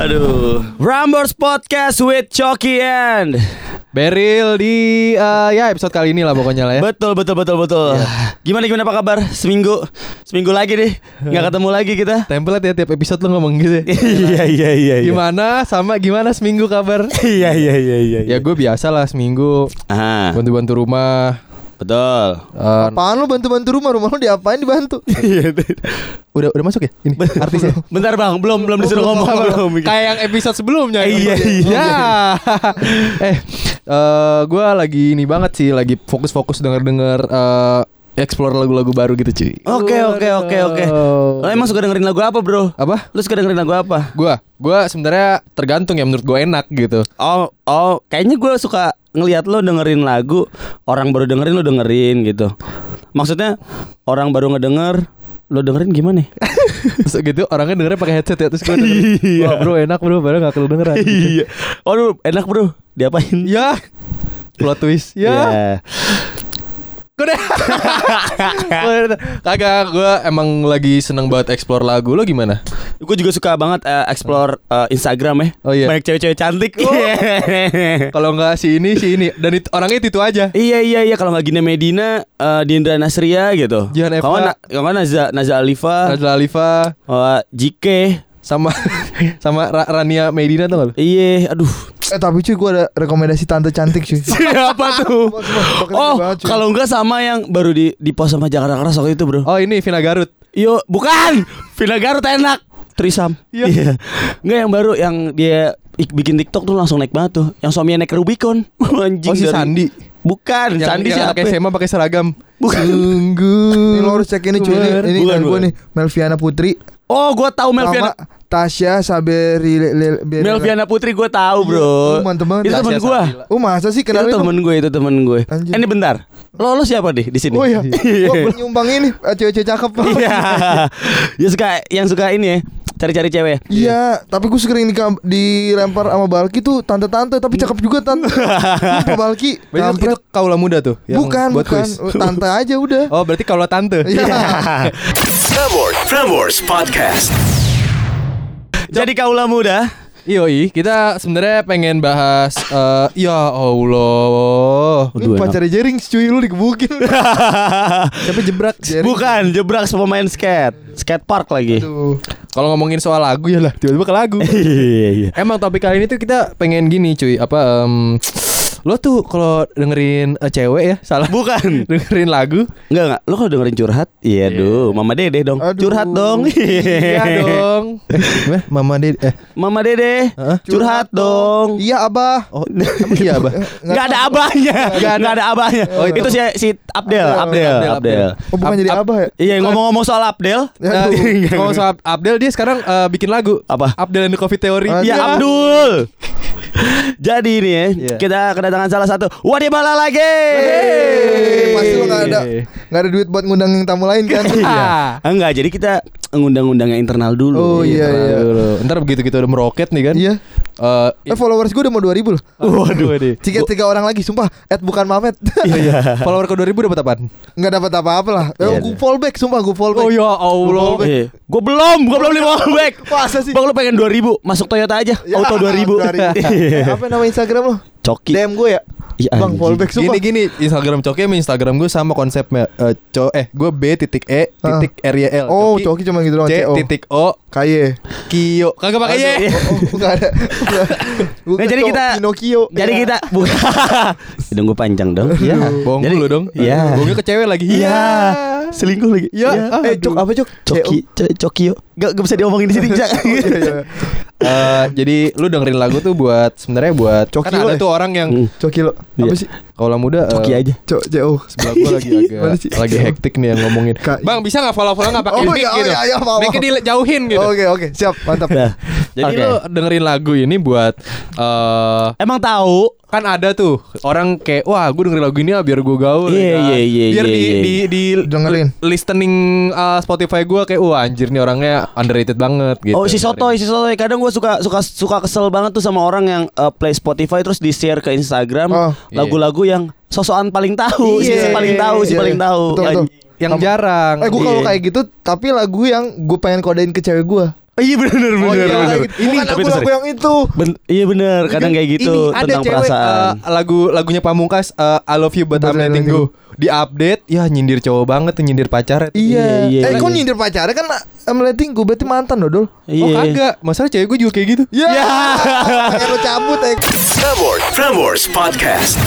Aduh. Rambors Podcast with Choki and Beril di ya episode kali ini lah pokoknya lah ya. Betul. Yeah. Gimana apa kabar? Seminggu lagi deh. Enggak ketemu lagi kita. Template ya tiap episode lu ngomong gitu. Iya. Gimana sama gimana seminggu kabar? Iya. Ya gue biasa lah seminggu. Bantu-bantu rumah. Betul. Apaan lu bantu-bantu rumah lu diapain dibantu? Udah masuk ya? Ini artisnya. Bentar Bang, belum disuruh ngomong. Kayak yang episode sebelumnya. Iya. Gua lagi ini banget sih, lagi fokus-fokus denger explore lagu-lagu baru gitu cuy. Oke. Lo emang suka dengerin lagu apa bro? Apa? Lo suka dengerin lagu apa? Gue sebenarnya tergantung ya, menurut gue enak gitu. Oh, kayaknya gue suka ngelihat lo dengerin lagu orang baru dengerin lo dengerin gitu. Maksudnya orang baru ngedenger lo dengerin gimana? Terus gitu orangnya dengernya pakai headset ya, terus gue dengerin. Wah bro enak bro, baru nggak perlu dengerin. Iya. Waduh enak bro, diapain? Ya. Plot twist. Ya. Kagak, gue emang lagi seneng banget explore lagu. Lo gimana? Gue juga suka banget explore Instagram ya. Oh, iya. Banyak cewek-cewek cantik. Oh. Kalau nggak si ini dan orangnya itu aja. Iya. Kalau nggak Gine Medina, Dinda Nasriah gitu. Jihan Eva. Kalau Nazalifa. Jike sama Rania Medina tuh. Iya, aduh. Tapi cuy gue ada rekomendasi tante cantik cuy. Siapa tuh? Oh kalau enggak sama yang baru di post sama Jakarta Keras waktu itu bro. Oh ini Vina Garut. Yo bukan Vina Garut enak Trisam. Iya. Enggak yang baru yang dia bikin TikTok tuh langsung naik banget tuh. Yang suaminya naik Rubicon. Anjing. Oh si Sandi. Bukan yang, Sandi siapa? Yang pakai SMA pakai seragam. Bukan. Ini lo harus cek ini cuy. Ini kan gue nih Melviana Putri. Oh gue tahu Melviana. Tasha Saberi Melviana Putri gue tahu bro. Teman-teman itu teman gue. Masa sih kenal itu? Teman gue. Ini bentar. Lo siapa deh di sini? Oh iya. Gue nyumbang ini cewek-cewek cakep. Iya. Ya suka yang suka ini ya. Cari-cari cewek. Iya, tapi gue sering dilempar sama Balki tuh tante-tante, tapi cakep juga tante. Lupa Balki. Itu kaula muda tuh. Bukan. Tante aja udah. Oh, berarti kaula tante. Iya. Prambors Podcast. Jadi kaula muda. Yoi, kita sebenarnya pengen bahas ya Allah. Ini pacar jaring cuy, lu dikebukin. Siapa jebrak? Jaring. Bukan, jebrak sama main skate park lagi. Kalau ngomongin soal lagu ya lah, tiba-tiba ke lagu. Emang topik kali ini tuh kita pengen gini cuy, lo tuh kalau dengerin cewek ya salah. Bukan dengerin lagu. Enggak lo kalau dengerin curhat. Iya duh Mama Dede dong. Aduh. Curhat dong. Iya dong. Mama Dede curhat dong. Iya abah. Oh iya abah. Enggak ada abahnya. Oh, itu si Abdel. Oh bukan jadi abah ya. Iya ngomong-ngomong soal Abdel. Ngomong soal Abdel dia sekarang bikin lagu. Apa? Abdel and the Coffee Theory. Iya Abdul. Jadi ini ya kita kedatangan salah satu wadibala lagi. Pasti lo nggak ada duit buat ngundang tamu lain kan? Enggak, jadi kita ngundang-ngundang yang internal dulu. Oh iya. Ntar begitu kita udah meroket nih kan? Iya. Followers gue udah mau 2.000 loh. Waduh deh. 3 orang lagi, sumpah. Bukan Mamet. Iya. Follower ke 2.000 dapat apaan? Nggak dapat apa-apa lah. Gue fallback, sumpah gue fallback. Oh ya Allah. Gue belum di fallback. Masa sih? Bang lo pengen 2.000, masuk Toyota aja. Auto 2.000. Apa nama Instagram lo? Coki. DM gue ya. Bang fallback sumpah. Gini Instagram Coki sama Instagram gue sama konsepnya. Gue B.E.RYL. Oh Coki cuma gitu doang. C.O. Kaye. Kio. Kagak pakai Y. Enggak ada. Nah, jadi kita Pinocchio. Jadi kita buka. Hidung gue panjang dong. Iya. Bohong lu dong. Iya. Bohongnya ke cewek lagi. Iya. Selingkuh lagi. Iya. Cok apa Cok? Cokio. Enggak bisa diomongin di sini. Jadi lu dengerin lagu tuh buat sebenarnya buat Coki kan ada tuh orang yang Coki lo apa sih kalau muda Coki aja CO sebelah gua lagi hektik nih yang ngomongin. Bang bisa nggak follow nggak pakai mic gitu? Iya, mic-nya dijauhin gitu. Oke siap mantap. Nah, jadi lu dengerin lagu ini buat emang tahu kan ada tuh orang kayak wah gue dengerin lagu ini lah biar gue gaul. Iya. Biar di dengerin listening Spotify gue kayak wah anjir nih orangnya underrated banget gitu. Oh si Sotoy kadang gue suka kesel banget tuh sama orang yang play Spotify terus di share ke Instagram lagu-lagu yang sosokan paling tahu. Paling tahu. Betul. Yang jarang. Gue kalau kayak gitu tapi lagu yang gue pengen kodein ke cewek gue. Iya benar. Ini lagu yang itu. Iya benar, kadang kayak gitu ini, tentang cewek, perasaan. Lagunya Pamungkas I Love You But I'm Letting Go. Diupdate, ya nyindir cowok banget, nyindir pacarnya. Iya. Kok nyindir pacarnya kan I'm Letting Go berarti mantan dodol. Oh kagak, masalah cewek gue juga kayak gitu. Ya. Lu cabut. Prambors Podcast.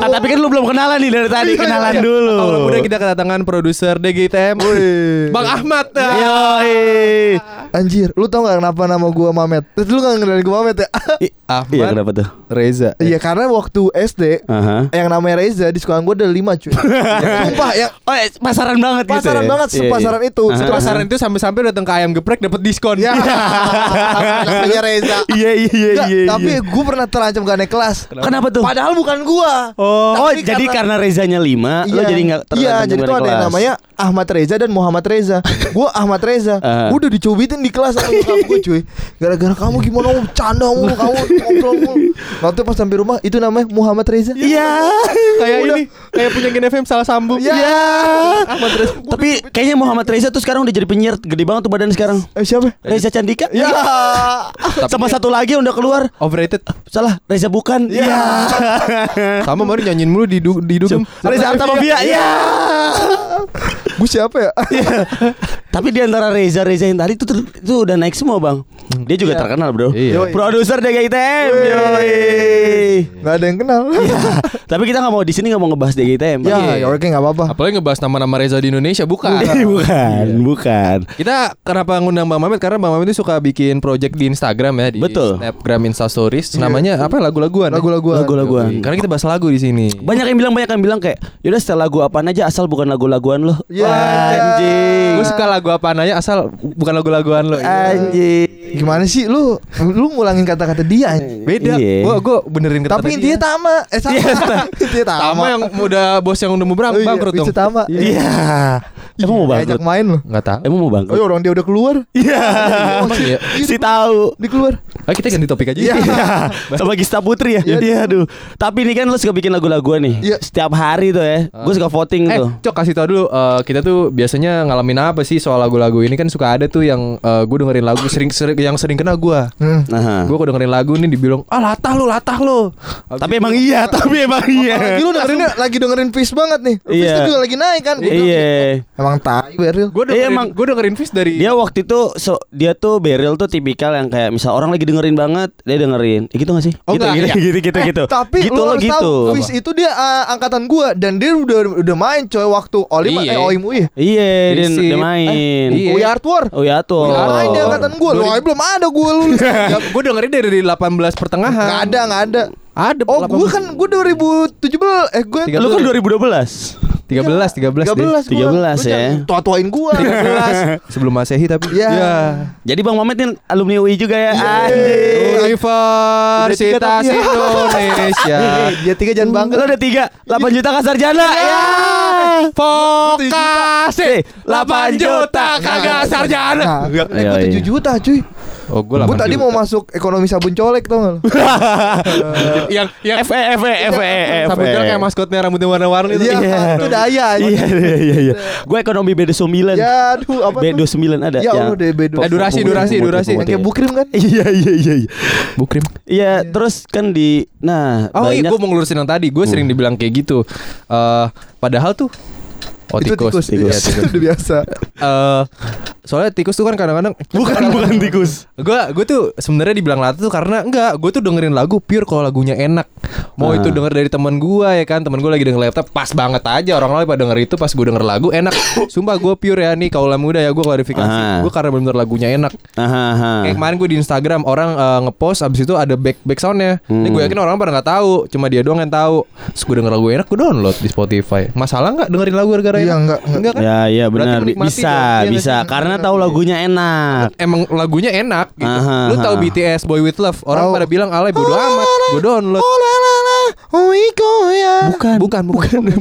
Ah, tapi kan lu belum kenalan nih dari tadi. Kenalan dulu. Kalau udah kita kedatangan produser DGTM Bang Ahmad. Yoi. Anjir, lu tau gak kenapa nama gua Mamet? Terus lu gak ngenalin gua Mamet ya? Ahmad. Iya kenapa tuh? Reza. Iya karena waktu SD yang namanya Reza di sekolah gua ada 5 cuy. Sumpah ya. Oh pasaran banget gitu. Pasaran banget sepasaran itu. Sepasaran itu sampai-sampai datang ke ayam geprek dapat diskon. Ya. Namanya Reza. Iya. Tapi gua pernah terancam gak naik kelas. Kenapa tuh? Padahal bukan gua. Oh jadi karena Rezanya 5 lo jadi gak terlalu kelas. Iya jadi itu ada yang namanya Ahmad Reza dan Muhammad Reza. Gue Ahmad Reza. Gue udah dicobitin di kelas sama nyokap gue cuy. Gara-gara kamu gimana kamu canda mulu, kamu ngobrol mulu. Waktu pas sampai rumah itu namanya Muhammad Reza. Iya. Kayak ini kayak punya Gine FM salah sambung. Iya. Ahmad Reza. Tapi kayaknya Muhammad Reza tuh sekarang udah jadi penyiar. Gede banget tuh badan sekarang. Siapa? Reza Candika. Iya. Sama satu lagi udah keluar. Overrated. Salah Reza bukan. Iya. Sama baru nyanyiin mulu di dugem. Reza Artamevia. Iya. Gue siapa ya? Tapi di antara Reza yang tadi itu udah naik semua bang. Dia juga terkenal bro. Produser DGTM. Gak ada yang kenal. Tapi kita nggak mau di sini nggak mau ngebahas DGTM. Ya, oke nggak apa-apa. Apalagi ngebahas nama-nama Reza di Indonesia bukan. Kita kenapa ngundang Bang Mamet karena Bang Mamet itu suka bikin project di Instagram ya di Snapgram Instastories. Namanya apa? Lagu-laguan. Karena kita bahas lagu di sini. Banyak yang bilang kayak yaudah setel lagu apaan aja asal bukan lagu-laguan lo. Anjing. Gue suka lagu apaan aja asal bukan lagu-laguan lo. Anjing. Gimana sih lu ngulangin kata-kata dia anjing. Beda. Gua benerin kata-kata. Tapi intinya sama. Sama yang udah bos yang udah mau bangkrut dong. Iya. Emang mau bangkrut. Ajak main lo. Enggak tahu. Emang mau bangkrut. Oh, orang dia udah keluar. Iya. Si tahu. Dia keluar. Ah, kita ganti topik aja. Iya. Sama Gista Putri ya. Iya, aduh. Tapi ini kan lu suka bikin lagu-laguan nih. Setiap hari tuh ya. Gue suka voting tuh. Cok kasih tau dulu kita tuh biasanya ngalamin apa sih soal lagu-lagu ini kan suka ada tuh yang gue dengerin lagu sering kena gue. Gue dengerin lagu nih dibilang latah lu. Tapi emang iya. Lagi lu dengerinnya lagi dengerin Fish banget nih. Fish tuh juga lagi naik kan. Iya. Emang tai Beril. Gue dengerin Fish dari dia waktu itu dia tuh Beril tuh tipikal yang kayak misal orang lagi dengerin banget dia dengerin. Gitu enggak sih? Gitu. Tapi lu harus tahu Fish itu dia angkatan gue dan dia udah main coy waktu Olim UI. Iya, dia main. UI Artwar. Main di angkatan gue. Lu belum ada gue lu. Gue dengerin dari 18 pertengahan. Enggak ada. Ada. Oh, gue 2017. Lu kan 2012. 13 ya. Tua-tuain gua 13 sebelum Masehi tapi. Ya. Jadi Bang Mamet ini alumni UI juga ya. Universitas Indonesia. Dia 3 jangan bangga. Lu ada 3. 8 juta kasarjana. Ya. Vokasi 8 juta kagak sarjana. Gua 7 juta cuy. Oh, gue tadi mau masuk ekonomi sabun colek tau gak lo? Yang FE sabun colek kayak maskotnya rambutnya warna-warni itu. Itu daya aja. Iya. Gue ekonomi B29. Ya aduh apa tuh? B29 ada. Ya Allah B29. Durasi. Kayak Bukrim kan? Iya. Bukrim. Iya, terus kan di gue mau ngelurusin yang tadi. Gue sering dibilang kayak gitu. Padahal tuh tikus. Itu udah biasa. Soalnya tikus tuh kan kadang-kadang bukan tikus. Gue tuh sebenarnya dibilang latah tuh karena enggak, gue tuh dengerin lagu pure kalau lagunya enak. Mau itu denger dari teman gue ya kan, teman gue lagi denger laptop pas banget aja orang lain pada denger itu pas gue denger lagu enak. Sumpah gue pure ya nih kaula muda ya gue klarifikasi. Gue karena bener lagunya enak. Kayak kemarin gue di Instagram orang ngepost abis itu ada back soundnya. Ini gue yakin orang pada nggak tahu, cuma dia doang yang tahu. Terus gue denger lagu enak, gue download di Spotify. Masalah nggak dengerin lagu gara-gara? Iya enggak kan? Ya benar bisa karena tahu lagunya enak. Emang lagunya enak gitu. Lu tahu BTS Boy With Love orang pada bilang alay bodo amat. Gue download.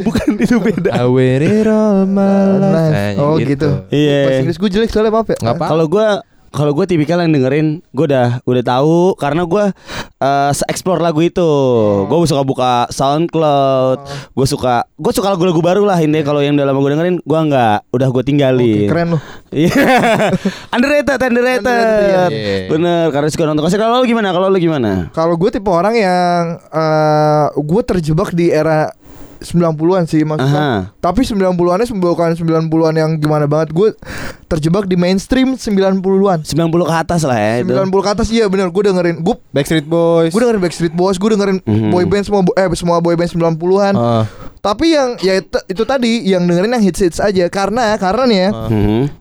Bukan itu beda. I waited all my life. Oh gitu. Bahasa Inggris gue jelek soalnya maaf ya. Kalau gue Kalau gue tipikal yang dengerin, gue udah tahu karena gue se-explore lagu itu. Gue suka buka SoundCloud. Gue suka lagu-lagu baru lah intinya. Kalau yang udah lama gue dengerin, gue enggak, udah gue tinggalin. Keren loh. Iya. Underrated. Yeah. Bener, karena suka nonton konser. Kalau lu gimana? Kalau gue tipe orang yang gue terjebak di era 90-an sih maksudnya. Aha. Tapi 90-annya bukan 90-an yang gimana banget. Gue terjebak di mainstream 90-an. 90 ke atas lah ya itu. 90 ke atas, iya benar. Gue dengerin Backstreet Boys. Gue dengerin boyband semua boyband 90-an. Tapi yang ya itu tadi yang dengerin yang hits-hits aja karena nih ya.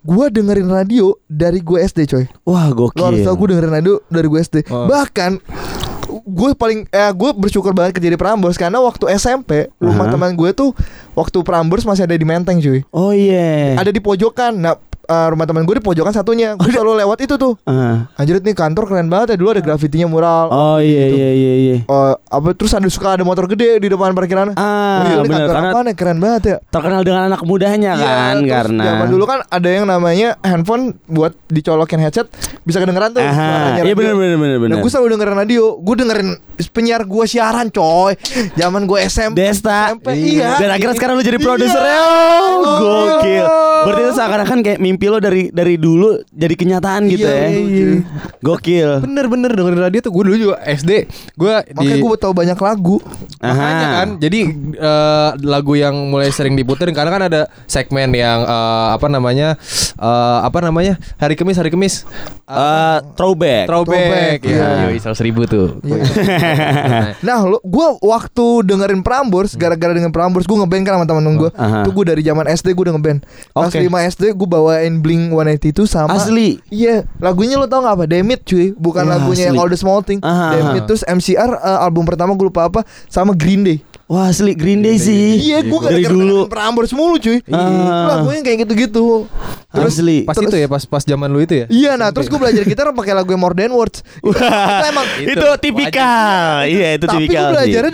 Gue dengerin radio dari gue SD, coy. Wah, gokil. Lo harus tau, gue dengerin radio dari gue SD. Bahkan gue paling gue bersyukur banget kerja di Prambors karena waktu SMP rumah teman gue tuh waktu Prambors masih ada di Menteng, cuy. Oh iya. Yeah. Ada di pojokan. Nah, rumah teman gue di pojokan satunya. Gue selalu lewat itu tuh. Anjir, nih kantor keren banget ya, dulu ada grafitinya mural. Oh iya gitu. iya. Apa terus ada motor gede di depan parkiran. Iya, bener, karena keren banget ya. Terkenal dengan anak mudanya kan ya, karena zaman dulu kan ada yang namanya handphone buat dicolokin headset bisa kedengeran tuh. Iya benar. Nah, gue selalu dengerin radio. Gue dengerin penyiar gue siaran, coy. Zaman gue SMP. Iya. Dan akhirnya sekarang lu jadi produser. Gokil. Berarti itu seakan-akan kayak mimpi lo dari dulu jadi kenyataan gitu ya. Iya. Gokil. Bener dengerin radio tuh gue dulu juga SD. Makanya gue tahu banyak lagu. Makanya kan. Jadi lagu yang mulai sering diputerin karena kan ada segmen yang apa namanya hari Kamis. Throwback. Iya. 100.000 tuh. Nah, gue waktu dengerin Prambors, gara-gara dengan Prambors gue ngeband kan sama teman-teman gue. Tuh gue dari zaman SD gue udah ngeband. Pas 5 SD gue bawain Blink 182 sama asli. Iya, lagunya lo tau gak apa? Dammit, cuy. Bukan lagunya asli. Yang All The Small Thing. Dammit. Terus MCR album pertama gue lupa apa, sama Green Day. Wah, asli Green Day sih. Iya, gue dari dulu Prambors mulu, cuy. Lagunya kayak gitu-gitu. Terus asli. Pas itu ya, pas zaman lu itu ya. Iya, nah terus gue belajar gitar pakai lagu More Than Words. Itu emang itu tipikal. Iya, itu tipikal. Tapi gue belajarnya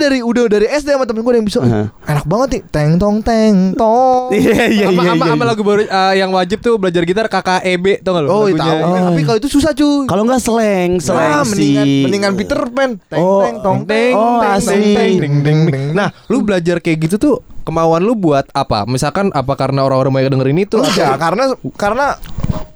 dari SD sama temen gue yang bisa. Enak banget nih, teng tong teng tong. Iya. Sama lagu baru yang wajib tuh belajar gitar KKEB, tau gak lo? Oh, tahu. Tapi kalau itu susah, cuy. Kalau enggak slang sih. Mendingan Peterpan. Teng teng tong teng. Oh, asli. Nah, lu belajar kayak gitu tuh kemauan lu buat apa? Misalkan apa karena orang-orang banyak dengerin itu? Enggak, karena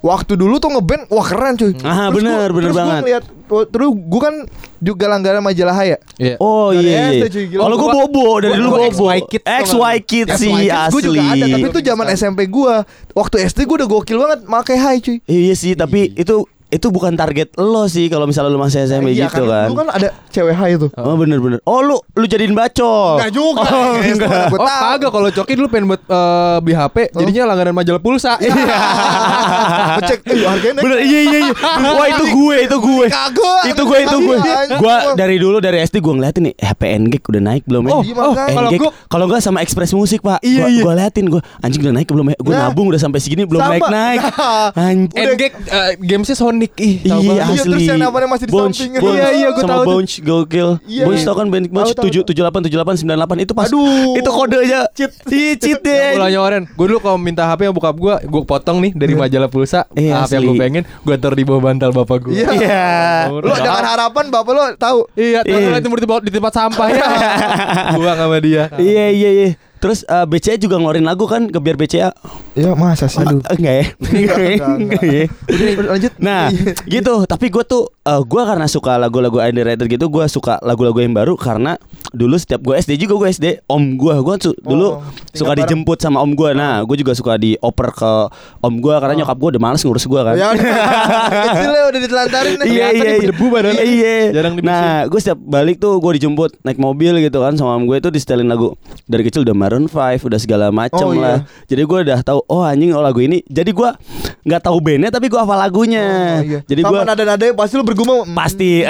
waktu dulu tuh ngeband, wah keren, cuy. Bener banget. Terus gue kan juga langganan majalah Haya. Oh iya. Kalau gue bobo dari dulu bobo. XY Kids sih asli. Gue juga ada, tapi itu zaman SMP gue. Waktu SD gue udah gokil banget pakai Haya, cuy. Iya sih, tapi itu bukan target lo sih kalau misalnya lu masih SMA gitu kan. Lu kan ada cewek high tuh. Oh bener. Oh lu jadiin bacok. Enggak juga. Kagak, kalau cokin lu pengen buat beli HP jadinya langganan majalah Pulsa. Cek harganya. Bener, iya. Wah, itu gue. Itu gue. Gue dari dulu dari SD gue ngeliatin nih HP NGK udah naik belum ya? NGK kalau enggak sama Express Musik, Pak. Gue liatin gue anjing udah naik belum ya? Gue nabung udah sampai segini belum naik. NGK gamesnya Iya asli. Iya, masih di samping. Iya gue tahu. Sama Bounce, gokil. Bounce tau kan band Bounce 78 98 itu pas. Aduh. Itu kode aja. Cheat deh. Mulanya oren. Gue dulu kalau minta HP yang bokap gue potong nih dari majalah Pulsa. HP yang gue pengen, gue taruh di bawah bantal bapak gue. Iya. Lo dengan harapan bapak lo tahu. Iya. Taruh di tempat sampah ya. Buang sama dia. Iya. Terus BCA juga ngeluarin lagu kan ke biar BCA. Ya masa sih. Enggak ya. Lanjut. Nah, gitu. Tapi gue tuh gue karena suka lagu-lagu underrated gitu, gue suka lagu-lagu yang baru karena dulu setiap gue SD om gue dulu suka dijemput sama om gue. Nah, gue juga suka dioper ke om gue karena nyokap gue udah males ngurus gue kan. Ya kecilnya udah ditelantarin. Iya. Berdebu badannya. Iya. Nah, gue setiap balik tuh gue dijemput naik mobil gitu kan sama om gue itu disetelin lagu. Dari kecil udah Maroon 5 udah segala macam lah. Jadi gue udah tahu lagu ini. Jadi gue nggak tahu bandnya tapi gue hafal lagunya. Jadi gue sama nada-nadanya pasti lu bergumam. Pasti.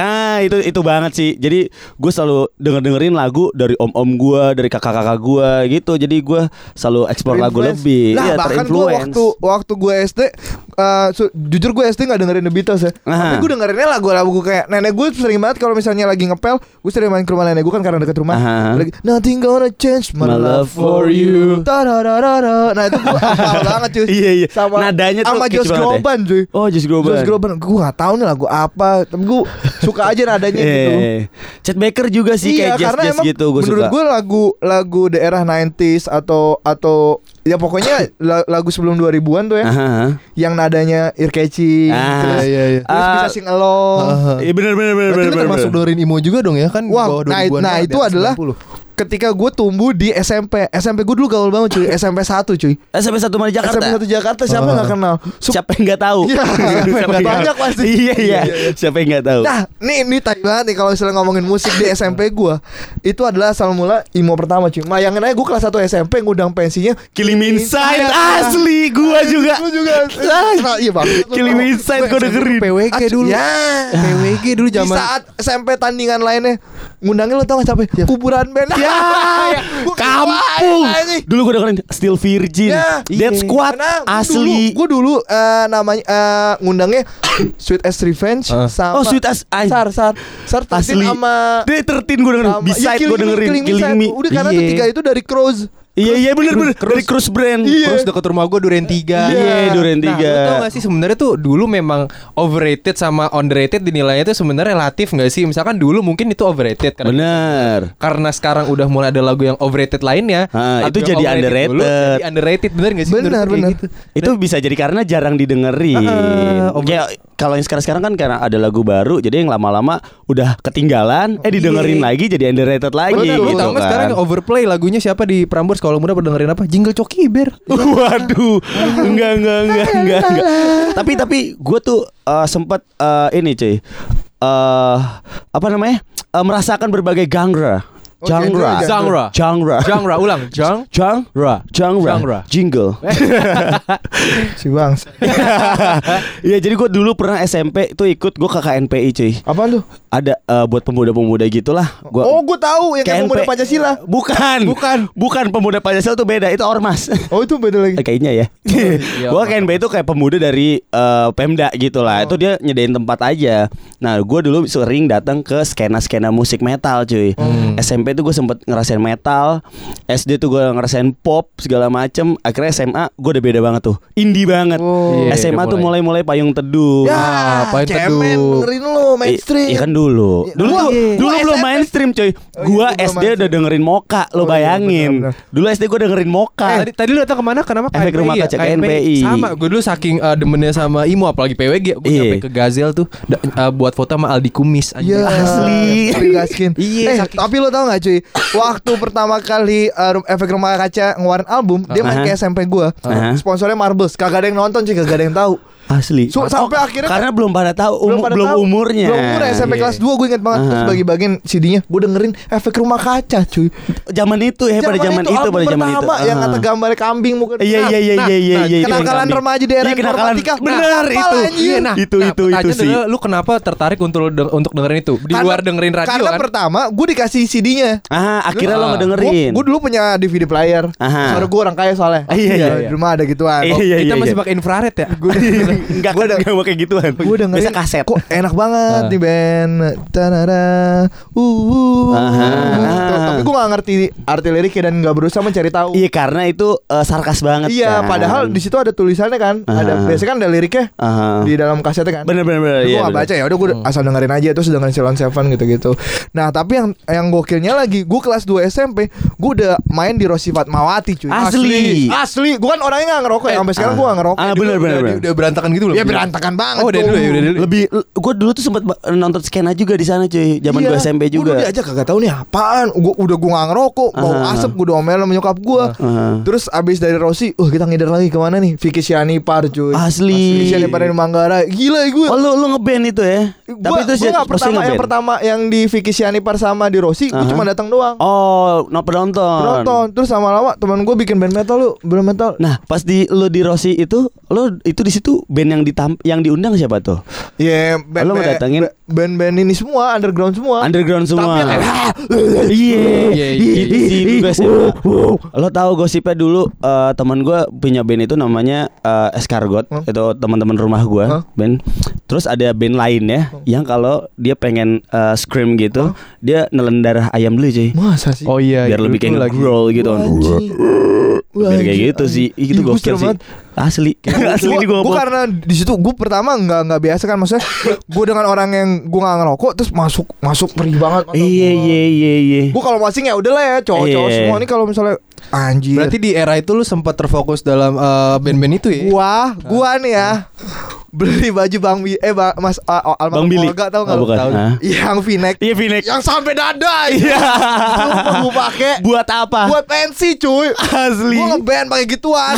Itu banget sih. Jadi gue selalu dengerin lagu dari om-om gue, dari kakak-kakak gue gitu. Jadi gue selalu eksplor lagu lebih. Bahkan gue waktu gue SD jujur gue SD gak dengerin The Beatles ya. Tapi gue dengerinnya lagu-lagu kayak nenek gue sering banget kalau misalnya lagi ngepel, gue sering main ke rumah nenek gue kan karena deket rumah. Lagi nothing gonna change my love for you. Nah itu gue hafal banget cuy. Iya iya. Nadanya tuh sama Josh Groban cuy. Oh Josh Groban. Josh Groban gue gak tau nih lagu apa, tapi gue suka aja nadanya gitu. Chet Baker juga sih kayak jazz-jazz gitu gue suka. Menurut gue lagu daerah 90s atau ya pokoknya lagu sebelum 2000-an tuh ya, yang nadanya ear catchy, terus, terus bisa sing along. Iya benar. Itu termasuk dengerin emo juga dong ya kan? Wah, nah itu adalah 90. Ketika gue tumbuh di SMP gue dulu gaul banget cuy. SMP 1 cuy. SMP 1 mana Jakarta? SMP 1 Jakarta siapa gak kenal? Siapa yang gak tahu? Ya, banyak pasti. Iya. Siapa yang gak tahu? Nah, ini tai banget nih kalau misalnya ngomongin musik di SMP gue. Itu adalah asal mula emo pertama cuy. Bayangin aja gue kelas 1 SMP ngundang pensinya Killing Inside. Asli gue juga. Iya bang. Killing Inside gue dengerin. PWG dulu. Ya, PWG dulu zaman. Di saat SMP tandingan lainnya ngundangnya lo tau gak siapa? Kuburan band. Ya, kampung. Dulu gue dengerin Still Virgin, Dead Squad, asli. Gue dulu namanya ngundangnya Sweet As Revenge sama Sar asli sama D13 gue dengerin. Beside gue dengerin Killing Me. Udah karena ketiga itu dari Crows. Iya bener dari Cruise Brand. Terus deket rumah gue Duren 3. Duren 3. Nah lu tau gak sih sebenarnya tuh dulu memang overrated sama underrated dinilainya tuh sebenarnya relatif gak sih? Misalkan dulu mungkin itu overrated karena karena sekarang udah mulai ada lagu yang overrated lainnya, itu jadi underrated dulu, jadi underrated bener gak sih? Bener gitu. Itu bisa jadi karena jarang didengerin. Kayak kalau yang sekarang kan karena ada lagu baru, jadi yang lama-lama udah ketinggalan, didengerin lagi jadi underrated lagi. Bener, gitu tau kan sekarang yang overplay lagunya siapa di Prambors? Kalau muda pernah dengerin apa? Jingle Coki Ber. Waduh. Enggak. Tapi gue tuh sempat ini cuy. Apa namanya? Merasakan berbagai genre. Jingle. Si bang. Iya jadi gue dulu pernah SMP tuh ikut gue ke KNPI cuy. Apaan tuh? Ada buat pemuda-pemuda gitulah. Gue tahu yang kayak pemuda Pancasila. Bukan pemuda Pancasila tuh beda, itu ormas. Oh itu beda lagi. Kayaknya ya. Gue KNPI itu kayak pemuda dari Pemda gitulah. Itu dia nyediain tempat aja. Nah gue dulu sering datang ke skena-skena musik metal cuy. SMP itu gue sempet ngerasain metal, SD tuh gue ngerasain pop segala macem. Akhirnya SMA gue udah beda banget tuh, indie banget. SMA tuh mulai Payung Teduh. Payung Teduh. Dengerin lo mainstream. Iya kan dulu belum mainstream cuy. Gue SD udah dengerin Mocca, lo bayangin. Dulu SD gue dengerin Mocca. Tadi lo datang kemana? Kenapa? Efek Rumah Kaca KNPI. Sama, gue dulu saking demennya sama imo apalagi PWG, gue sampai ke Gazel tuh buat foto sama Aldi Kumis. Asli. Iya. Tapi lo tau nggak? Cuy, waktu pertama kali Efek Rumah Kaca ngeluarin album, dia main ke SMP gue. Sponsornya Marbles, kagak ada yang nonton cuy, kagak ada yang tahu. Asli. Sampai akhirnya karena belum pada tahu umurnya. Belum umur SMP kelas 2 gue inget banget. Terus bagi-bagiin CD-nya. Gue dengerin Efek Rumah Kaca cuy. Zaman itu ya, pada zaman itu pertama yang kata gambar kambing muka. Iya. Kenakalan remaja di era informatika. Benar itu. Itu sih. Lu kenapa tertarik untuk dengerin itu? Di luar dengerin radio kan. Karena pertama gue dikasih CD-nya. Akhirnya lo ngedengerin. Gue dulu punya DVD player. Soalnya gue orang kaya soalnya. Iya. Di rumah ada gituan. Kita masih pakai infrared ya. Enggak, gue pakai gituan. Gue dengerin. Biasa kaset. Kok enak banget nih band. Tapi gue gak ngerti arti liriknya dan gak berusaha mencari tahu. Iya karena itu sarkas banget. Iya kan? Padahal di situ ada tulisannya kan. Ada biasanya kan ada liriknya di dalam kasetnya kan. Bener. Gue gak baca ya. Udah gue asal dengerin aja. Terus dengerin Silon Seven gitu. Nah tapi yang gokilnya lagi, gue kelas 2 SMP gue udah main di Rosi Fatmawati cuy. Asli. Gue kan orangnya gak ngerokok ya. Sampai sekarang gue gak ngerokok. Bener. Udah berantakan gitu loh. Ya berantakan banget. Udah dulu. Lebih gue dulu tuh sempat nonton skena juga di sana cuy. Zaman gue SMP juga. Udah diajak kagak tahu nih apaan. Gue enggak ngerokok, bau asap gue udah omelin menyokap gue. Terus abis dari Rosi, kita ngider lagi kemana nih? Vicky Sianipar cuy. Asli. Vicky Sianipar di Manggarai. Gila gue. Oh lu ngeband itu ya. Tapi itu sih yang pertama yang di Vicky Sianipar sama di Rosi, gue cuma datang doang. Oh, no penonton. Terus sama lama teman gue bikin band metal lu, band metal. Nah, pas di lu di Rosi itu, lu itu di situ band yang diundang siapa tuh? Iya, yeah, lo mau datangin band-band ini semua underground semua. Underground semua. Iya. Lo tahu gosipnya dulu teman gue punya band itu namanya Escargot, itu teman-teman rumah gue band. Terus ada band lain ya yang kalau dia pengen scream gitu, dia nelen darah ayam dulu cuy. Masa sih? Oh iya. Biar lebih kayak growl gitu. Biar kayak gitu sih. Itu gokil sih. Asli ini gue karena di situ gue pertama nggak biasa kan, maksudnya gue dengan orang yang gue nggak ngerokok terus masuk perih banget. Iya. Gue kalau masing ya udahlah ya cowok-cowok semua ini kalau misalnya anjir. Berarti di era itu lu sempat terfokus dalam band-band itu ya? Gua nih ya beli baju Mas Almarhum Olga, tau nggak? Yang V-neck. Iya V-neck. Yang sampai dada. Iya. Gue pakai. Buat apa? Buat pensi cuy. Asli. Gue ngeband pakai gituan.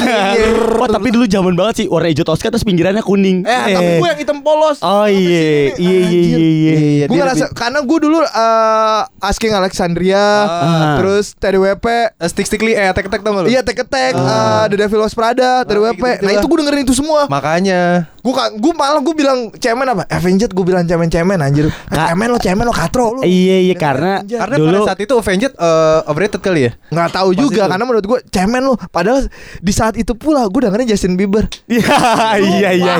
Wah tapi dulu zaman banget sih warna hijau toska terus pinggirannya kuning. Tapi gue yang hitam polos. Oh iya. Gue ngerasa karena gue dulu Asking Alexandria, terus TDWP, Stick-Stickly, Tek-Tek tau nggak lu? Iya Tek-Tek, The Devil Wears Prada, TDWP. Nah itu gue dengerin itu semua. Makanya. Gue bilang cemen apa? Avengers gue bilang cemen anjir. Cemen lo katro lo. Iya karena dulu, pada saat itu Avengers overrated kali ya? Nggak tahu juga itu. Karena menurut gue cemen lo. Padahal di saat itu pula gue dengerin Justin Bieber. Iya.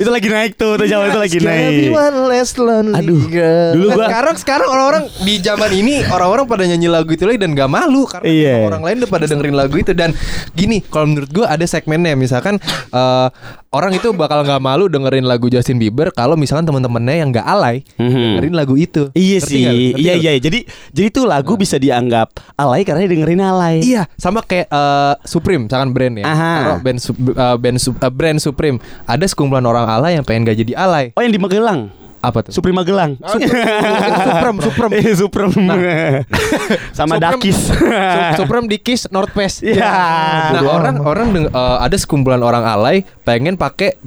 Itu lagi naik tuh zaman itu lagi naik. Aduh. Dulu gue. Sekarang orang-orang di zaman ini orang-orang pada nyanyi lagu itu lagi dan nggak malu karena orang lain udah pada dengerin lagu itu. Dan gini kalau menurut gue ada segmennya misalkan. Orang itu bakal gak malu dengerin lagu Justin Bieber kalau misalkan teman-temannya yang gak alay dengerin lagu itu. Iya sih. Iya. Jadi tuh lagu bisa dianggap alay karena dengerin alay. Iya. Sama kayak Supreme, misalkan brand ya. Kalau brand Supreme ada sekumpulan orang alay yang pengen gak jadi alay. Oh yang di Magelang. Apa tuh? Supreme Magelang. Supreme. Sama Dakis. Supreme Dikis Northwest. Ya. Nah, orang ada sekumpulan orang alay pengen pakai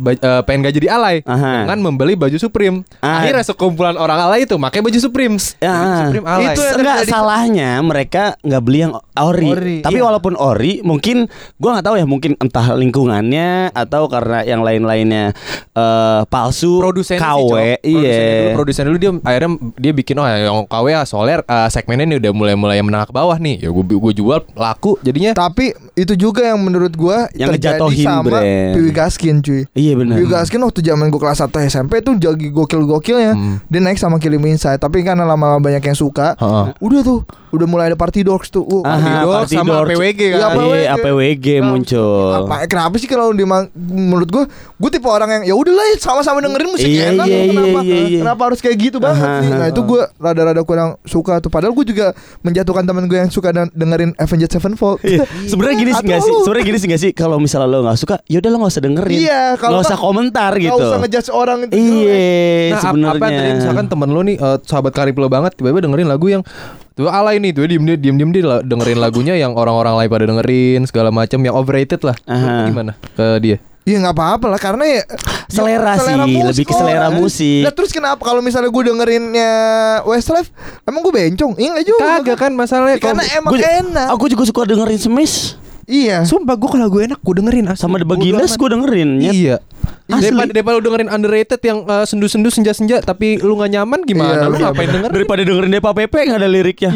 pengen gak jadi alay dengan membeli baju Supreme. Akhirnya sekumpulan orang alay itu pakai baju Supreme. Supreme alay. Itu enggak salahnya mereka enggak beli yang ori. Tapi walaupun ori mungkin gua enggak tahu ya, mungkin entah lingkungannya atau karena yang lain-lainnya palsu, produsen KW. Produsen dulu dia akhirnya dia bikin yang KW soler segmennya ini udah mulai menengah ke bawah nih. Ya gue jual laku jadinya. Tapi itu juga yang menurut gue yang terjadi sama Pee Wee Gaskins cuy. Iya benar. Pee Wee Gaskins waktu zaman gue kelas 1 SMP tuh jadi gokil-gokilnya. Dia naik sama Killing Inside. Tapi karena lama-lama banyak yang suka. Udah tuh. Udah mulai ada Party Dogs tuh. Party Dogs sama PWG kan. Iya PWG muncul. Kenapa sih kalau menurut gue. Gue tipe orang yang ya udahlah sama-sama dengerin musik enak. Kenapa harus kayak gitu banget sih? Nah itu gue rada-rada kurang suka tuh. Padahal gue juga menjatuhkan temen gue yang suka dengerin Avenged Sevenfold. Sebenarnya gini sih nggak sih? Kalau misalnya lo nggak suka, yaudah lo nggak usah dengerin. Iya, nggak usah komentar gitu. Nggak usah ngejudge orang itu. Iya. Nah sebenarnya. Apa tadi misalkan temen lo nih sahabat karib lo banget tiba-tiba dengerin lagu yang tuh alay nih tuh diem-diem dia dengerin lagunya yang orang-orang lain pada dengerin segala macam yang overrated lah. Gimana ke dia? Iya nggak apa-apa lah karena ya selera sih musik, lebih ke selera musik. Nah terus kenapa kalau misalnya gue dengerinnya Westlife emang gue bencong? Iya nggak juga. Kagak kan masalahnya. Karena emang enak. Aku juga suka dengerin Smith. Iya. Sumpah gue kalau gue enak gue dengerin. Sama The Beginners gue dengerin. Iya. Daripada lu dengerin underrated yang sendu-sendu senja-senja tapi lu gak nyaman gimana? Lu ngapain dengerin? Daripada dengerin Depa PP gak ada liriknya.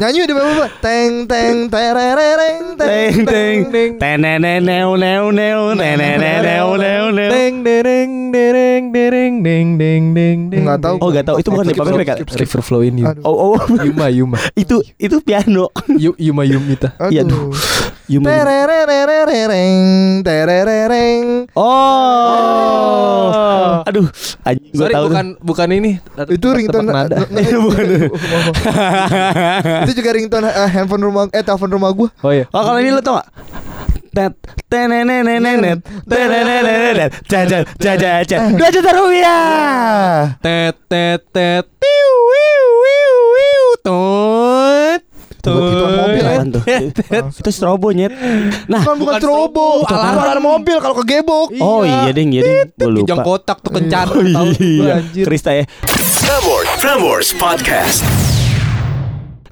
Nyanyi Depa PP. Teng teng terereng teng teng teneneneu neu neu neneneneu neu neu teng dereng dereng dereng ding ding ding ding. Enggak tahu. Oh enggak tahu. Itu bukan Depa PP kan? River Flow in You. Oh Yuma. Itu piano. Yuma Yumita. Iya aduh. Terereng terereng. Oh. Aduh, gue tahu bukan ini. Itu ringtone nada. Itu juga ringtone telepon rumah gue. Oh iya. Oh kalau ini lo tau gak? Tenenenenet jaja 2 juta rupiah. Tiu wiu wiu tot. Itu mobil kan tuh. Itu strobo nyet. Nah, bukan strobo, alarm mobil kalau kegebok. Oh iya ding. Kijang kotak tuh kencan. Krista ya. Prambors Podcast.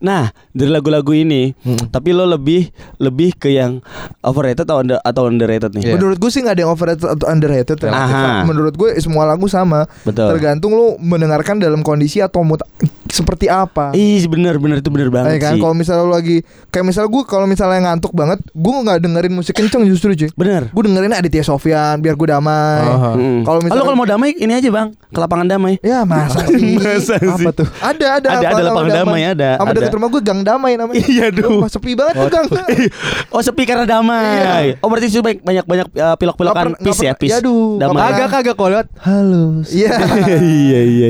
Nah, dari lagu-lagu ini, tapi lo lebih ke yang overrated atau underrated nih? Yeah. Menurut gue sih nggak ada yang overrated atau underrated. Menurut gue semua lagu sama. Betul. Tergantung lo mendengarkan dalam kondisi atau mood seperti apa. Ih, bener itu bener banget kan? Sih. Kalau misalnya lo lagi, kayak misalnya gue kalau misalnya ngantuk banget, gue nggak dengerin musik kenceng justru cuy. Bener. Gue dengerin Aditya Sofyan biar gue damai. Kalau misalnya kalau mau damai ini aja bang, ke lapangan damai. Ya masa sih? Apa tuh? Ada lapangan damai ada. Apa dekat rumah gue Gang Damai namanya. Iya duh. Sepi banget tuh Gang. Oh sepi karena damai. Oh berarti sudah banyak pilok-pilokan peace ya peace. Damai. Agak kolot. Halus. Iya.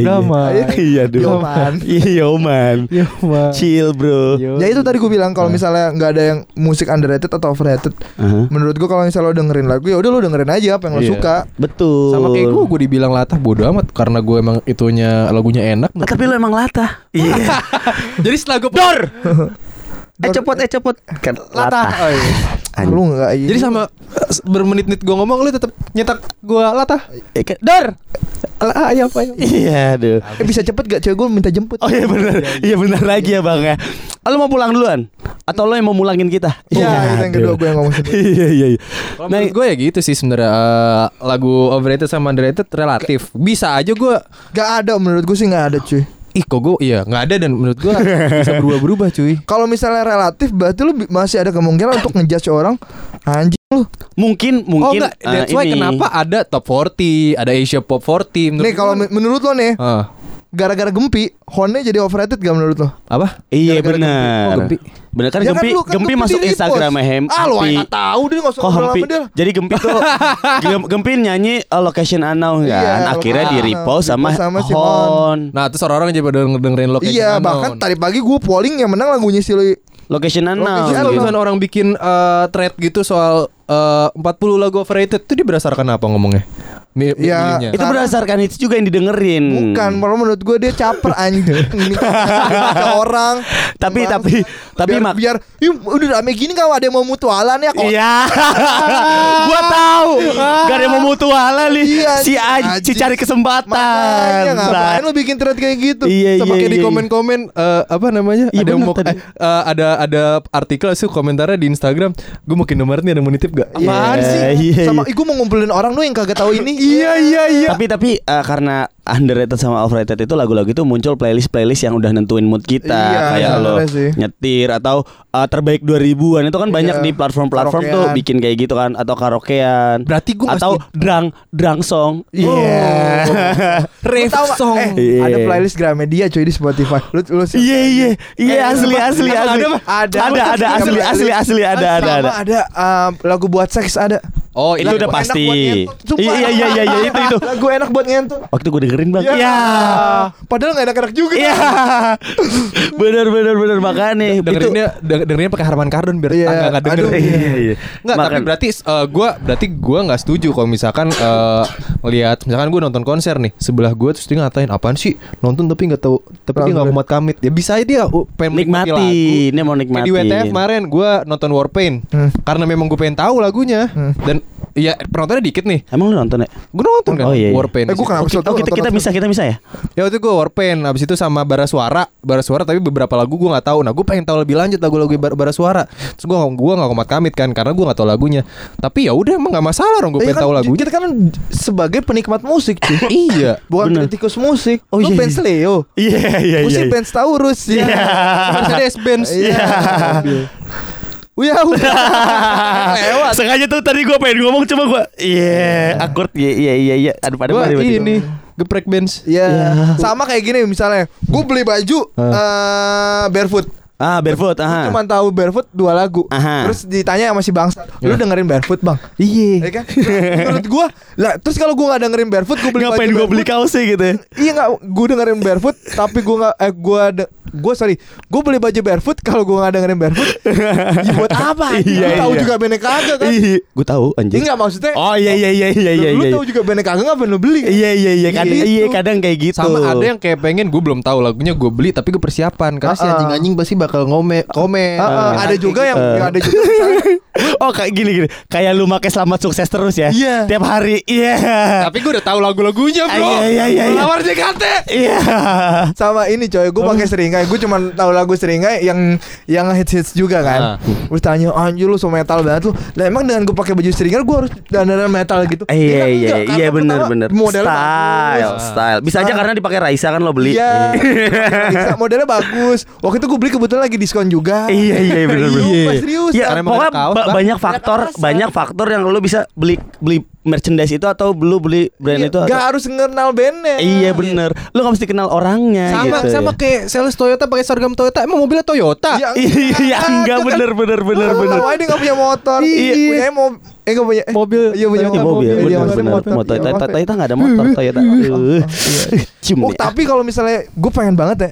Damai. Iya duh. Yo man. Chill bro. Ya itu tadi gue bilang kalau misalnya nggak ada yang musik underrated atau overrated. Menurut gue kalau misalnya lo dengerin lagu ya udah lo dengerin aja apa yang lo suka. Betul. Sama kayak gue dibilang latah bodo amat karena gue emang itunya lagunya enak. Tapi lo emang latah. Iya. Jadi setelah gue cepot kan latah. Oh, iya. Lu enggak. Iya. Jadi sama bermenit-menit gue ngomong lu tetap nyetak gue latah. Dor. Ayo. Iya, aduh. Bisa cepet gak cewek gue minta jemput? Oh iya benar. Iya benar lagi ya Bang ya. Lo mau pulang duluan atau lo yang mau mulangin kita? Iya, yang kedua gue yang ngomong sendiri. Iya. Nah, gue ya gitu sih sebenarnya lagu overrated sama underrated relatif. Bisa aja gue. Gak ada menurut gue sih gak ada cuy. Ih kok gue iya gak ada dan menurut gue bisa berubah-berubah cuy. Kalau misalnya relatif berarti lu masih ada kemungkinan untuk ngejudge orang. Anjing lu. Mungkin enggak. That's why kenapa ada top 40, ada Asia Pop 40 menurut. Nih kalau menurut lo nih gara-gara Gempi, Honnya jadi overrated gak menurut lo? Apa? Iya benar. Gempi. Bener kan ya Gempi, kan Gempi masuk Instagram Hem. Lu enggak tahu dia enggak usah lama dia. Jadi Gempi tuh Gempi nyanyi location unknown kan. Iya, akhirnya di-repost sama si Hon. Nah, terus orang-orang jadi pada dengerin location unknown. Iya, bahkan tadi pagi gue polling yang menang lagunya si Location Unknown. Kan orang bikin thread gitu soal 40 lagu overrated itu berdasarkan apa ngomongnya? Itu berdasarkan itu juga yang didengerin. Bukan, kalau menurut gue dia caper anjing. Orang. Tapi biar udah rame gini kalau ada yang mau mutualan ya kok. Iya. Gua tahu. Gak ada yang mau mutualan nih. Si Aji cari kesempatan. Makanya ngapain lu bikin thread kayak gitu? Sama kayak di komen-komen apa namanya? Ada artikel sih komentarnya di Instagram. Gue makin nomor nih ada menitip gak? Apaan sih? Sama gue mau ngumpulin orang lu yang kagak tahu ini. Iya. Tapi karena underrated sama overrated itu lagu-lagu itu muncul playlist-playlist yang udah nentuin mood kita. Kayak lo nyetir atau terbaik 2000-an itu kan banyak di platform-platform tuh bikin kayak gitu kan atau karaokean. Berarti gue atau drang song. Rave song. Ada playlist Gramedia cuy di Spotify. Lu Iya asli. Ada lagu buat seks ada. Oh itu udah pasti. Iya itu. Lagu enak buat ngentut. Waktu gue dengerin bang. Iya. Padahal nggak enak-enak juga. Iya. Bener makanya. Dengerinnya pakai Harman Kardon biar nggak denger. Iya. Nggak tapi berarti gue nggak setuju kalau misalkan melihat misalkan gue nonton konser nih sebelah gue terus dia ngatain apaan sih nonton tapi nggak tahu tapi dia nggak komat-kamit ya bisa aja dia pengen nikmati. Ini mau nikmati. Di WTF kemarin gue nonton Warpaint karena memang gue pengen tahu lagunya dan ya penontonnya dikit nih. Emang lu nonton ya? Gue nonton kan Warpaint. Gue kenapa kita bisa ya? Ya waktu itu gue Warpaint. Abis itu sama Bara Suara tapi beberapa lagu gue gak tahu. Nah gue pengen tahu lebih lanjut lagu-lagu Bara Suara. Terus gue gak komat-kamit kan karena gue gak tahu lagunya. Tapi ya udah emang gak masalah dong gue pengen tahu lagunya. Kita kan sebagai penikmat musik cuy. Iya. Bukan kritikus musik. Oh lu fans Leo. Iya. Musik fans Taurus. Iya. Mercedes Benz. Iya. Lewat. Sengaja tuh tadi gue pengen ngomong cuma gue akord iya aduh ini geprek Benz sama kayak gini misalnya gue beli baju barefoot cuma tahu barefoot 2 lagu terus ditanya sama si bangsat lu dengerin barefoot bang iya kan menurut gue lah terus kalau gue nggak dengerin barefoot gue beli ngapain gue beli kaos sih gitu iya nggak gue dengerin barefoot tapi gue nggak gue beli baju barefoot kalau gue nggak dengerin barefoot, ya buat apa? Gue tahu juga bener kagak kan? Gue tahu anjing. Enggak maksudnya? Oh iya. Lu tahu juga bener kagak nggak perlu beli? Iya. Kadang kayak gitu. Sama ada yang kayak pengen gue belum tahu lagunya gue beli tapi gue persiapan karena si anjing pasti bakal bakal komen. Ada juga yang ada juga. Oh kayak gini-gini. Kayak lu make selamat sukses terus ya. Yeah. Tiap hari. Iya. Yeah. Tapi gue udah tahu lagu-lagunya, bro. Iya. Lawar JKT. Iya. Sama ini coy, gue pakai Seringai. Gue cuma tahu lagu Seringai yang hits-hits juga kan. Gue tanya, "Anjir lu so metal banget lu." Lah emang dengan gue pakai baju Seringai gue harus dandanan metal gitu? Iya, benar-benar. Style. Bisa aja karena dipakai Raisa kan lo beli. Iya. Yeah. Modelnya bagus. Waktu itu gue beli kebetulan lagi diskon juga. Iya, benar-benar. Serius. Ya, banyak faktor yang lo bisa beli merchandise itu atau belum beli brand itu. Gak harus ngenal bandnya. Iya bener. Lu gak mesti kenal orangnya. Sama ya. Kayak sales Toyota pakai seragam Toyota. Emang mobilnya Toyota? Iya enggak kan. Bener. Wah dia gak punya motor. Iya gak punya mobil. Iya punya mobil. Iya motor. Toyota gak ada motor Toyota. Tapi kalau misalnya gue pengen banget ya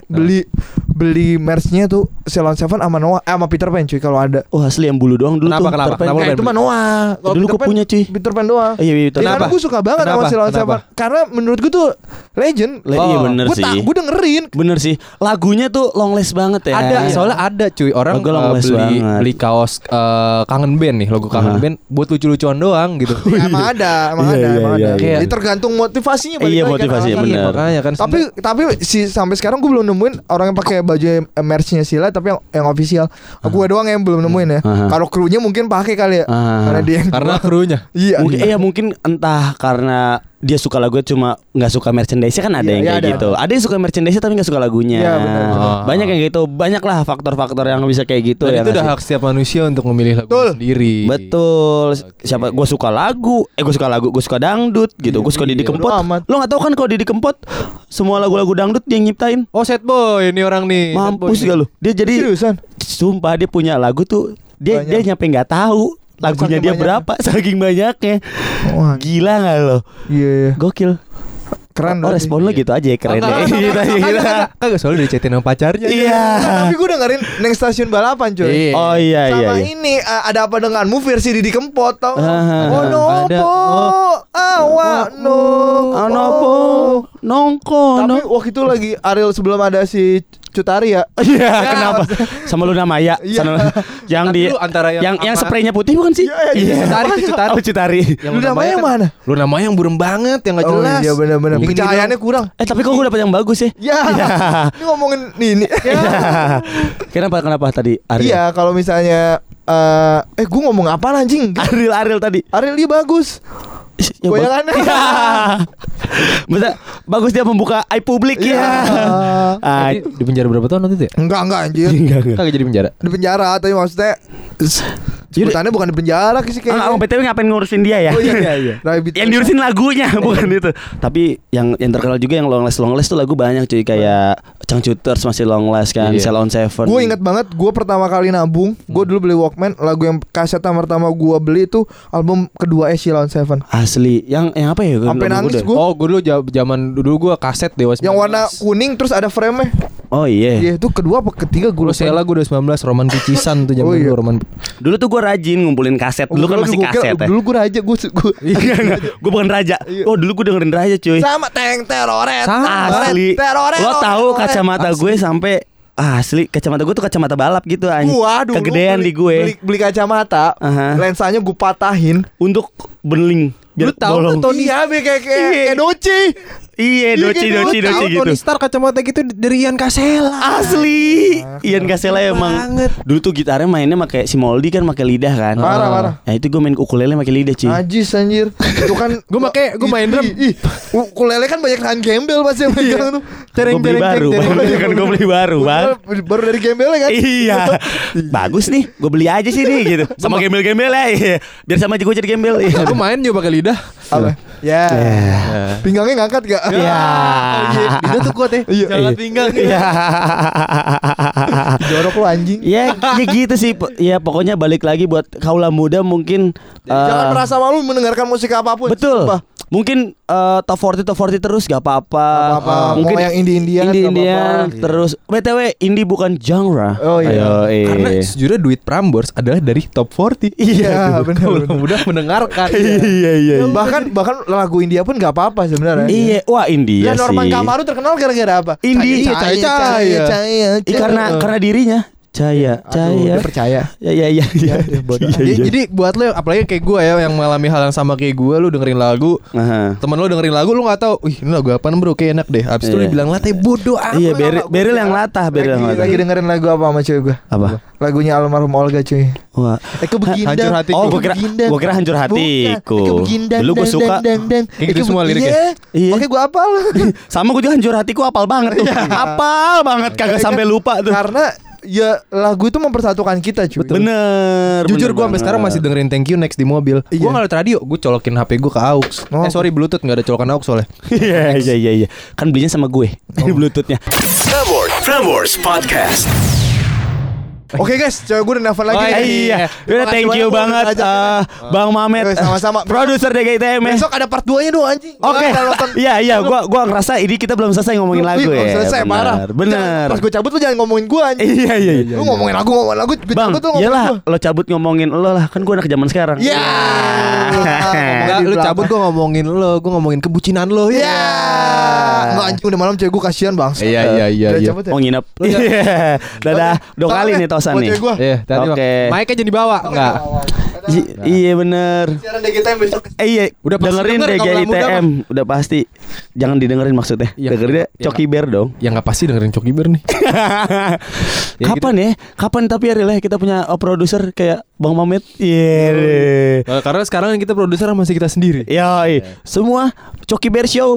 beli merch-nya tuh Ceylon Seven sama Noah sama Peterpan cuy kalau ada. Oh asli yang bulu doang dulu tuh. Kenapa? Itu mah Noah. Dulu gue punya cuy Peterpan doang. Iya, karena gue suka banget sama Ceylon Seven. Karena menurut gue tuh legend. Iya bener sih. Gue dengerin. Bener sih. Lagunya tuh longless banget ya. Ada soalnya ada cuy orang beli kaos kangen band nih logo kangen band buat lucu-lucuan doang gitu. Emang ada. Kayak tergantung motivasinya. Iya motivasinya bener. Tapi sampai sekarang gue belum nemuin orang yang pakai baju merch-nya Sila tapi yang official. Aku doang yang belum nemuin ya. Kalau krunya mungkin pakai kali ya. Karena krunya. Iya mungkin entah karena dia suka lagunya cuma nggak suka merchandise-nya kan ada yang kayak gitu. Ada yang suka merchandise-nya tapi nggak suka lagunya. Ya, banyak yang gitu. Banyak lah faktor-faktor yang bisa kayak gitu. Dan itu udah hak setiap manusia untuk memilih lagu sendiri. Betul. Okay. Siapa? Gue suka dangdut gitu. Gue suka Didi Kempot. Lo nggak tahu kan kalau Didi Kempot semua lagu-lagu dangdut dia nyiptain. Oh sad boy ini orang nih. Mampus gak lu? Dia jadi. Seriusan? Sumpah dia punya lagu tuh. Dia nyampe nggak tahu. Lagunya saking dia berapa saking banyaknya. Oh, gila gak lo? Iya. Gokil. Keren loh. Respon lo gitu aja ya keren. Kagak soalnya udah chatin sama pacarnya. Iya. Tapi gue dengerin neng stasiun balapan coy. Oh iya. Sama ini Ada Apa Denganmu versi Didi Kempot tau. Oh nopo awak nopo nongko. Tapi waktu itu lagi Ariel sebelum ada si Cutari ya. Iya, kenapa? Sama Luna Maya. Sama yang di yang spraynya putih bukan sih? Iya. Cutari. Luna Maya yang mana? Luna Maya yang burem banget, yang enggak jelas. Iya benar-benar. Pencahayaannya kurang. Tapi kok gue dapat yang bagus sih? Iya. Ini ngomongin ini. Kenapa tadi Ariel? Iya, kalau misalnya gue ngomong apa anjing? Ariel tadi. Ariel dia bagus. Goyangannya bagus dia membuka eye publik ya. Di penjara berapa tahun nanti ya? Enggak anjir. Kagak jadi penjara. Di penjara tapi maksudnya sebutannya bukan di penjara sih kayaknya. BTW ngapain ngurusin dia ya? Oh, iya. Yang diurusin lagunya bukan itu. Tapi yang terkenal juga yang longless tuh lagu banyak cuy kayak Cangcuters masih longless kan, Ceylon Seven. Gue inget banget gue pertama kali nabung, gue dulu beli Walkman, lagu yang kaset pertama gue beli itu album kedua Ceylon Seven. Asli, yang apa ya? Sampai nangis gue. Oh, gue dulu zaman dulu gue kaset Dewa 19. Yang warna kuning terus ada frame-nya. Oh iya. Iya, itu kedua apa ketiga gue. Sela gue 19 Roman Kicisan tuh zaman dulu Roman. Dulu tuh gue rajin ngumpulin kaset. Dulu kan masih kaset ya. Dulu gue raja gue bukan raja. Oh, dulu gue dengerin raja cuy. Sama Teng Teroret. Asli. Lo tahu kacamata gue sampai asli kacamata gue tuh kacamata balap gitu anjing. Kegedean di gue. Beli kacamata, lensanya gue patahin untuk beneling. Lu tahu Tony Abe kayak Doci. Iya, doci gitu. Tony Stark kacamata gitu dari Ian Kasela. Asli. Ian Kasela emang banget. Dulu tuh gitarnya mainnya pakai si Moldy kan pakai lidah kan. Parah. Nah, itu gue main ukulele pakai lidah, cuy. Ajis anjir. Itu kan gue main drum. Ukulele kan banyak hand gembel pasti yang megang tuh. Gue beli baru dari gembelnya kan. Iya. Bagus nih, gue beli aja sih nih gitu. Sama gembel-gembel ya. Biar sama aja gue jadi gembel. Gue main juga pakai lidah. Ya. Pinggangnya ngangkat gak? Ya. Lidah tuh kuat ya. Jangan pinggang. Jorok lu anjing. Ya gitu sih. Ya pokoknya balik lagi buat kaula muda mungkin jangan merasa malu mendengarkan musik apapun. Betul. Sumpah. Mungkin top 40 terus gak apa-apa. Mungkin yang Indian terus. BTW indie bukan genre. Oh iya. Karena sejujurnya duit Prambors adalah dari top 40. Iya benar. Mudah mendengarkan. Iya. Bahkan lagu India pun gak apa-apa sebenarnya. Iya. Wah India sih. Norman Kamaru terkenal gara-gara apa? India. Iya. Karena dirinya. Jaya, Jaya. Aduh, percaya. Ya. Jadi buat lo, apalagi kayak gue ya, yang mengalami hal yang sama kayak gue, lo dengerin lagu, temen lo dengerin lagu, lo nggak tahu, wih ini lagu apaan bro, kayak enak deh. Abis itu lo bilang latih bodoh amat. Iya, Beril yang latah, Beril yang latah. Lagi dengerin lagu apa sama cuy gue? Apa? Lagunya almarhum Olga cuy. Wah. Hancur hatiku. Oh, gue kira hancur hatiku. Dulu gue suka. Kayak gitu semua liriknya. Oke, gue apal. Sama gue juga hancur hatiku, apal banget tuh. Apal banget, kagak sampai lupa tuh. Karena ya lagu itu mempersatukan kita cuy. Betul. Bener. Jujur gue sampai sekarang masih dengerin Thank You Next di mobil. Gue gak ada radio, gue colokin HP gue ke aux. Sorry Bluetooth, gak ada colokan aux soalnya. Iya. Kan belinya sama gue di Bluetoothnya. Prambors Podcast. Oke guys, coba gue udah nelfon lagi. Iya. Udah thank you banget Bang Mamet. Sama-sama. Produser DGTM. Besok ada part 2-nya dong anjing. Oke. Iya, gua ngerasa ini kita belum selesai ngomongin lagu ya. Selesai marah. Bener. Pas gue cabut lu jangan ngomongin gue anjing. Iya. Lu ngomongin lagu. Bang, iyalah lo cabut ngomongin lo lah. Kan gue anak zaman sekarang. Iya. Lu cabut gue ngomongin lo, gue ngomongin kebucinan lo. Iya. Enggak anjing, udah malam cewek gue kasihan bang. Iya. Mau nginep. Iya. Dadah, udah kali nih nih. Oke. Mic-nya jadi bawa enggak? Iya bener. Udah dengerin DGTM udah pasti. Jangan didengerin maksudnya. Dengerin Coki Bear dong. Ya enggak pasti dengerin Coki Bear nih. Kapan ya? Kapan tapi Ariel kita punya produser kayak Bang Mamet. Iya. Karena sekarang kita produser masih kita sendiri. Yoi. Semua Coki Bear Show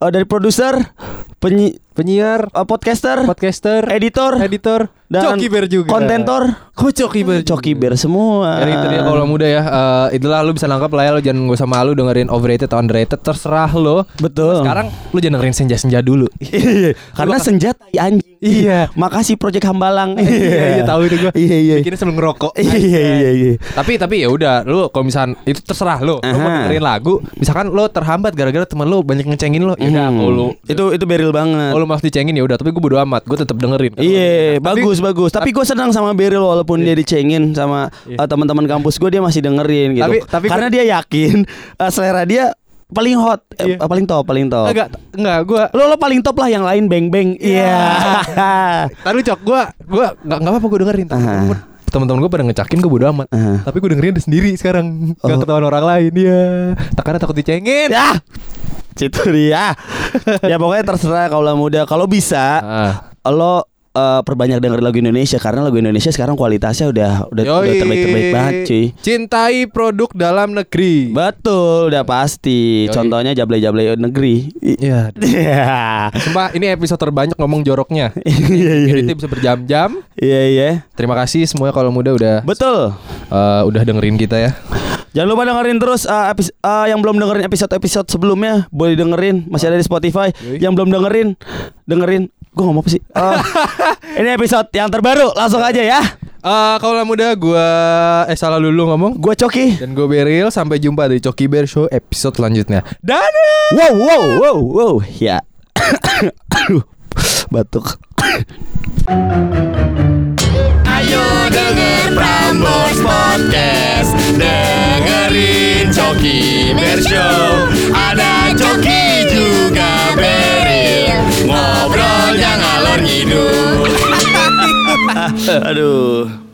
dari produser, penyiar, podcaster, editor, dan Cokiber juga. Kontentor, Cokiber semua. Jadi itu dia kalau muda ya, itulah lu bisa nangkap lah ya, lu jangan gak usah malu dengerin overrated atau underrated, terserah lo. Betul. Sekarang lu jangan dengerin senja-senja dulu. Karena senja tai anjing. Iya. Makasih Project Hambalang. Iya, tahu itu gua. Iya. Bikinnya sebelum ngerokok. Iya. Tapi ya udah, lu kalau misalkan itu terserah lo. Lu mau dengerin lagu, misalkan lo terhambat gara-gara teman lo banyak ngecengin lo. Nah, itu Beril banget. Kalau mas dicengin ya udah, tapi gue bodo amat, gue tetap dengerin. Iya, bagus. Tapi gue senang sama Beril walaupun dia dicengin sama teman-teman kampus gue, dia masih dengerin gitu. Tapi karena dia yakin selera dia paling hot, paling top. Enggak, gue. Lo paling top lah, yang lain beng-beng. Iya. Tadi Cok, gue enggak apa-apa gue dengerin. Teman-teman gue pada ngecakin, gue bodo amat. Tapi gue dengerin sendiri sekarang. Gak ketahuan orang lain ya. Karena takut dicengin. Ya. Itu dia. Ya pokoknya terserah kaulah muda. Kalau bisa lo perbanyak dengerin lagu Indonesia, karena lagu Indonesia sekarang kualitasnya udah terbaik banget cuy. Cintai produk dalam negeri. Betul, udah pasti. Yoi. Contohnya jablay-jablay negeri. Iya. Sumpah ini episode terbanyak ngomong joroknya. Jadi bisa berjam-jam. Iya. Terima kasih semuanya kalau muda udah. Betul. Udah dengerin kita ya. Jangan lupa dengerin terus yang belum dengerin episode sebelumnya boleh dengerin, masih ada di Spotify. Yang belum dengerin. Gue ngomong apa sih? Ini episode yang terbaru, langsung aja ya. Kalau muda gue gue Coki dan gue Beril, sampai jumpa di Coki Bear Show episode selanjutnya. Dadah. Wow. Ya. Aduh. Batuk. Ayo denger Prambors Podcast, dengerin Coki Bear Show. Ada Coki juga Beril, ngobrolnya ngalor ngidul. Aduh.